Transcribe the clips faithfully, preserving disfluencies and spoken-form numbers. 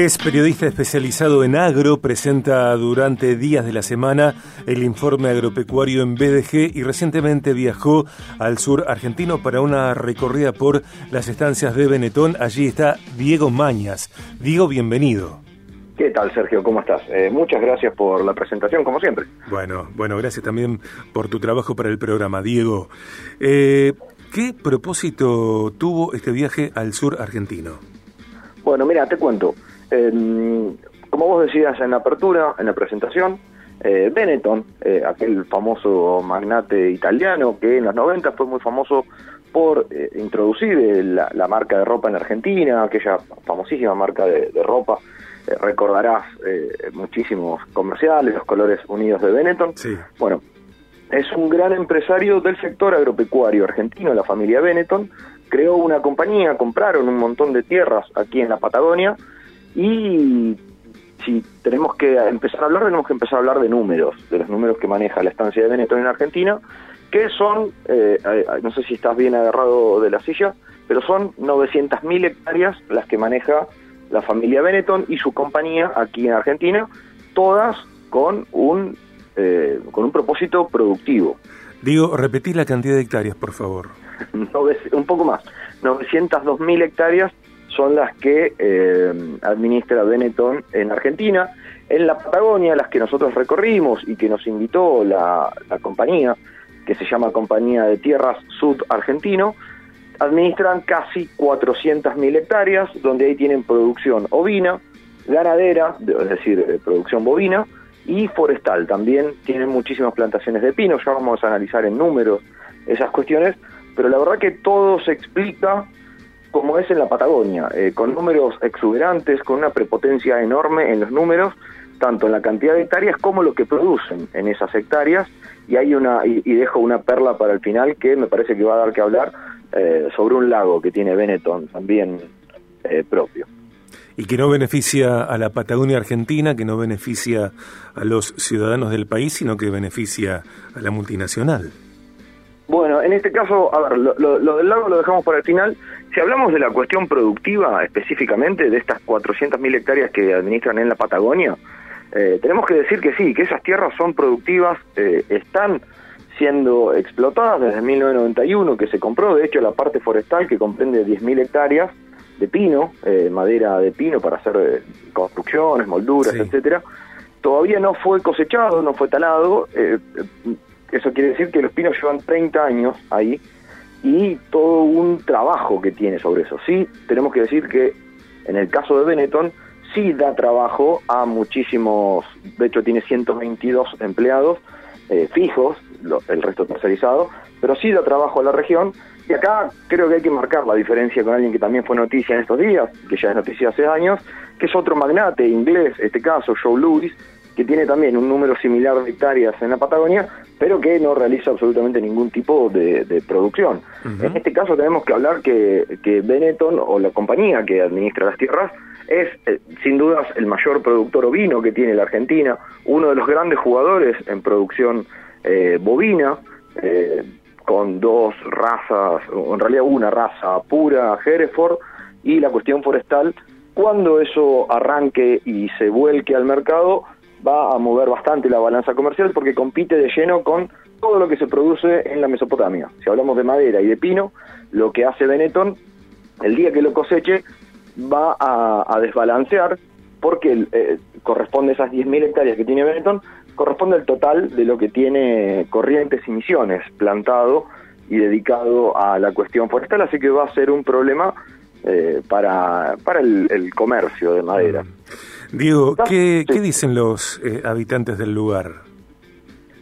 es periodista especializado en agro, presenta durante días de la semana el informe agropecuario en B D G y recientemente viajó al sur argentino para una recorrida por las estancias de Benetton. Allí está Diego Mañas. Diego, bienvenido. ¿Qué tal, Sergio? ¿Cómo estás? Eh, muchas gracias por la presentación, como siempre. Bueno, bueno, gracias también por tu trabajo para el programa, Diego. Eh, ¿Qué propósito tuvo este viaje al sur argentino? Bueno, mira, te cuento. Eh, como vos decías en la apertura, en la presentación, eh, Benetton, eh, aquel famoso magnate italiano que en los noventa fue muy famoso por eh, introducir eh, la, la marca de ropa en Argentina, aquella famosísima marca de, de ropa. Eh, recordarás eh, muchísimos comerciales, los colores unidos de Benetton. Sí. Bueno, es un gran empresario del sector agropecuario argentino, la familia Benetton. Creó una compañía, compraron un montón de tierras aquí en la Patagonia y si tenemos que empezar a hablar, tenemos que empezar a hablar de números, de los números que maneja la estancia de Benetton en Argentina, que son, eh, no sé si estás bien agarrado de la silla, pero son novecientas mil hectáreas las que maneja la familia Benetton y su compañía aquí en Argentina, todas con un, eh, con un propósito productivo. Digo, repetí la cantidad de hectáreas, por favor. Un poco más, novecientas dos mil hectáreas son las que eh, administra Benetton en Argentina. En la Patagonia, las que nosotros recorrimos y que nos invitó la, la compañía, que se llama Compañía de Tierras Sud Argentino, administran casi cuatrocientas mil hectáreas, donde ahí tienen producción ovina, ganadera, es decir, producción bovina, y forestal. También tienen muchísimas plantaciones de pino, ya vamos a analizar en números esas cuestiones, pero la verdad que todo se explica como es en la Patagonia, eh, con números exuberantes, con una prepotencia enorme en los números, tanto en la cantidad de hectáreas como lo que producen en esas hectáreas, y hay una y, y dejo una perla para el final que me parece que va a dar que hablar eh, sobre un lago que tiene Benetton también eh, propio. Y que no beneficia a la Patagonia Argentina, que no beneficia a los ciudadanos del país, sino que beneficia a la multinacional. Bueno, en este caso, a ver, lo, lo, lo del lago lo dejamos para el final. Si hablamos de la cuestión productiva específicamente, de estas cuatrocientas mil hectáreas que administran en la Patagonia, eh, tenemos que decir que sí, que esas tierras son productivas, eh, están siendo explotadas desde mil novecientos noventa y uno, que se compró, de hecho, la parte forestal que comprende diez mil hectáreas, de pino, eh, madera de pino para hacer eh, construcciones, molduras, sí, etcétera. Todavía no fue cosechado, no fue talado. Eh, eso quiere decir que los pinos llevan treinta años ahí y todo un trabajo que tiene sobre eso. Sí, tenemos que decir que en el caso de Benetton sí da trabajo a muchísimos, de hecho tiene ciento veintidós empleados eh, fijos, lo, el resto tercerizado, pero sí da trabajo a la región. Y acá creo que hay que marcar la diferencia con alguien que también fue noticia en estos días, que ya es noticia hace años, que es otro magnate inglés, en este caso Joe Lewis, que tiene también un número similar de hectáreas en la Patagonia, pero que no realiza absolutamente ningún tipo de, de producción. Uh-huh. En este caso tenemos que hablar que, que Benetton, o la compañía que administra las tierras, es eh, sin dudas el mayor productor ovino que tiene la Argentina, uno de los grandes jugadores en producción eh, bovina, eh, con dos razas, en realidad una raza pura, Hereford, y la cuestión forestal, cuando eso arranque y se vuelque al mercado, va a mover bastante la balanza comercial porque compite de lleno con todo lo que se produce en la Mesopotamia. Si hablamos de madera y de pino, lo que hace Benetton, el día que lo coseche, va a, a desbalancear porque eh, corresponde a esas diez mil hectáreas que tiene Benetton, corresponde al total de lo que tiene Corrientes y Misiones plantado y dedicado a la cuestión forestal, así que va a ser un problema eh, para, para el, el comercio de madera. Diego, ¿qué, sí. ¿qué dicen los eh, habitantes del lugar?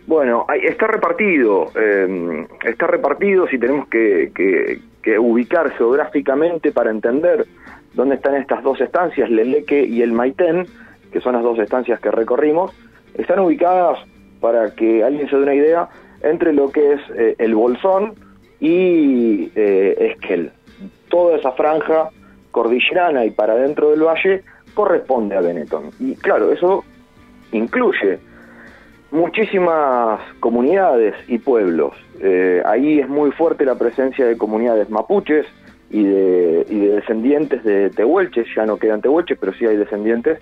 Bueno, está repartido, eh, está repartido si tenemos que, que, que ubicar geográficamente para entender dónde están estas dos estancias, Leleque y el Maitén, que son las dos estancias que recorrimos. Están ubicadas, para que alguien se dé una idea, entre lo que es eh, el Bolsón y eh, Esquel. Toda esa franja cordillerana y para dentro del valle corresponde a Benetton. Y claro, eso incluye muchísimas comunidades y pueblos. Eh, ahí es muy fuerte la presencia de comunidades mapuches, y de, y de descendientes de Tehuelches, ya no quedan Tehuelches, pero sí hay descendientes.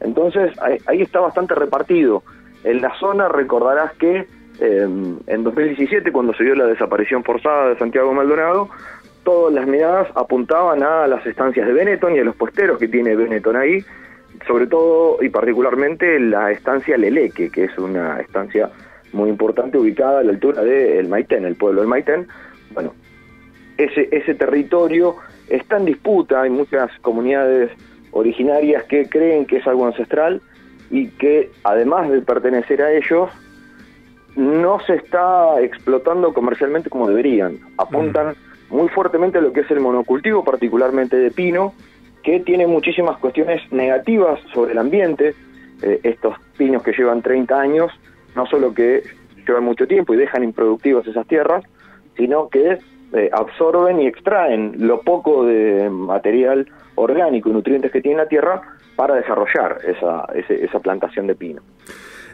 Entonces ahí, ahí está bastante repartido. En la zona recordarás que eh, en dos mil diecisiete, cuando se dio la desaparición forzada de Santiago Maldonado, todas las miradas apuntaban a las estancias de Benetton y a los puesteros que tiene Benetton ahí, sobre todo y particularmente la estancia Leleque, que es una estancia muy importante ubicada a la altura del Maitén, el pueblo del Maitén. Bueno, ese, ese territorio está en disputa, hay muchas comunidades originarias que creen que es algo ancestral y que además de pertenecer a ellos, no se está explotando comercialmente como deberían. Apuntan muy fuertemente a lo que es el monocultivo, particularmente de pino, que tiene muchísimas cuestiones negativas sobre el ambiente. Eh, estos pinos que llevan treinta años, no solo que llevan mucho tiempo y dejan improductivas esas tierras, sino que eh, absorben y extraen lo poco de material orgánico y nutrientes que tiene la tierra para desarrollar esa, ese, esa plantación de pino.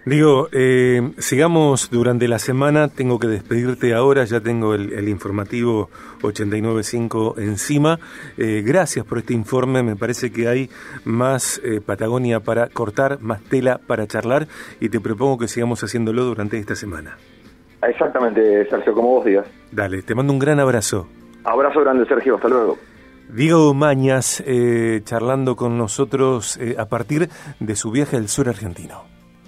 Diego, eh, sigamos durante la semana, tengo que despedirte ahora, ya tengo el, el informativo ochenta y nueve punto cinco encima. Eh, gracias por este informe, me parece que hay más eh, Patagonia para cortar, más tela para charlar, y te propongo que sigamos haciéndolo durante esta semana. Exactamente, Sergio, como vos digas. Dale, te mando un gran abrazo. Abrazo grande, Sergio, hasta luego. Diego Mañas, eh, charlando con nosotros eh, a partir de su viaje al sur argentino.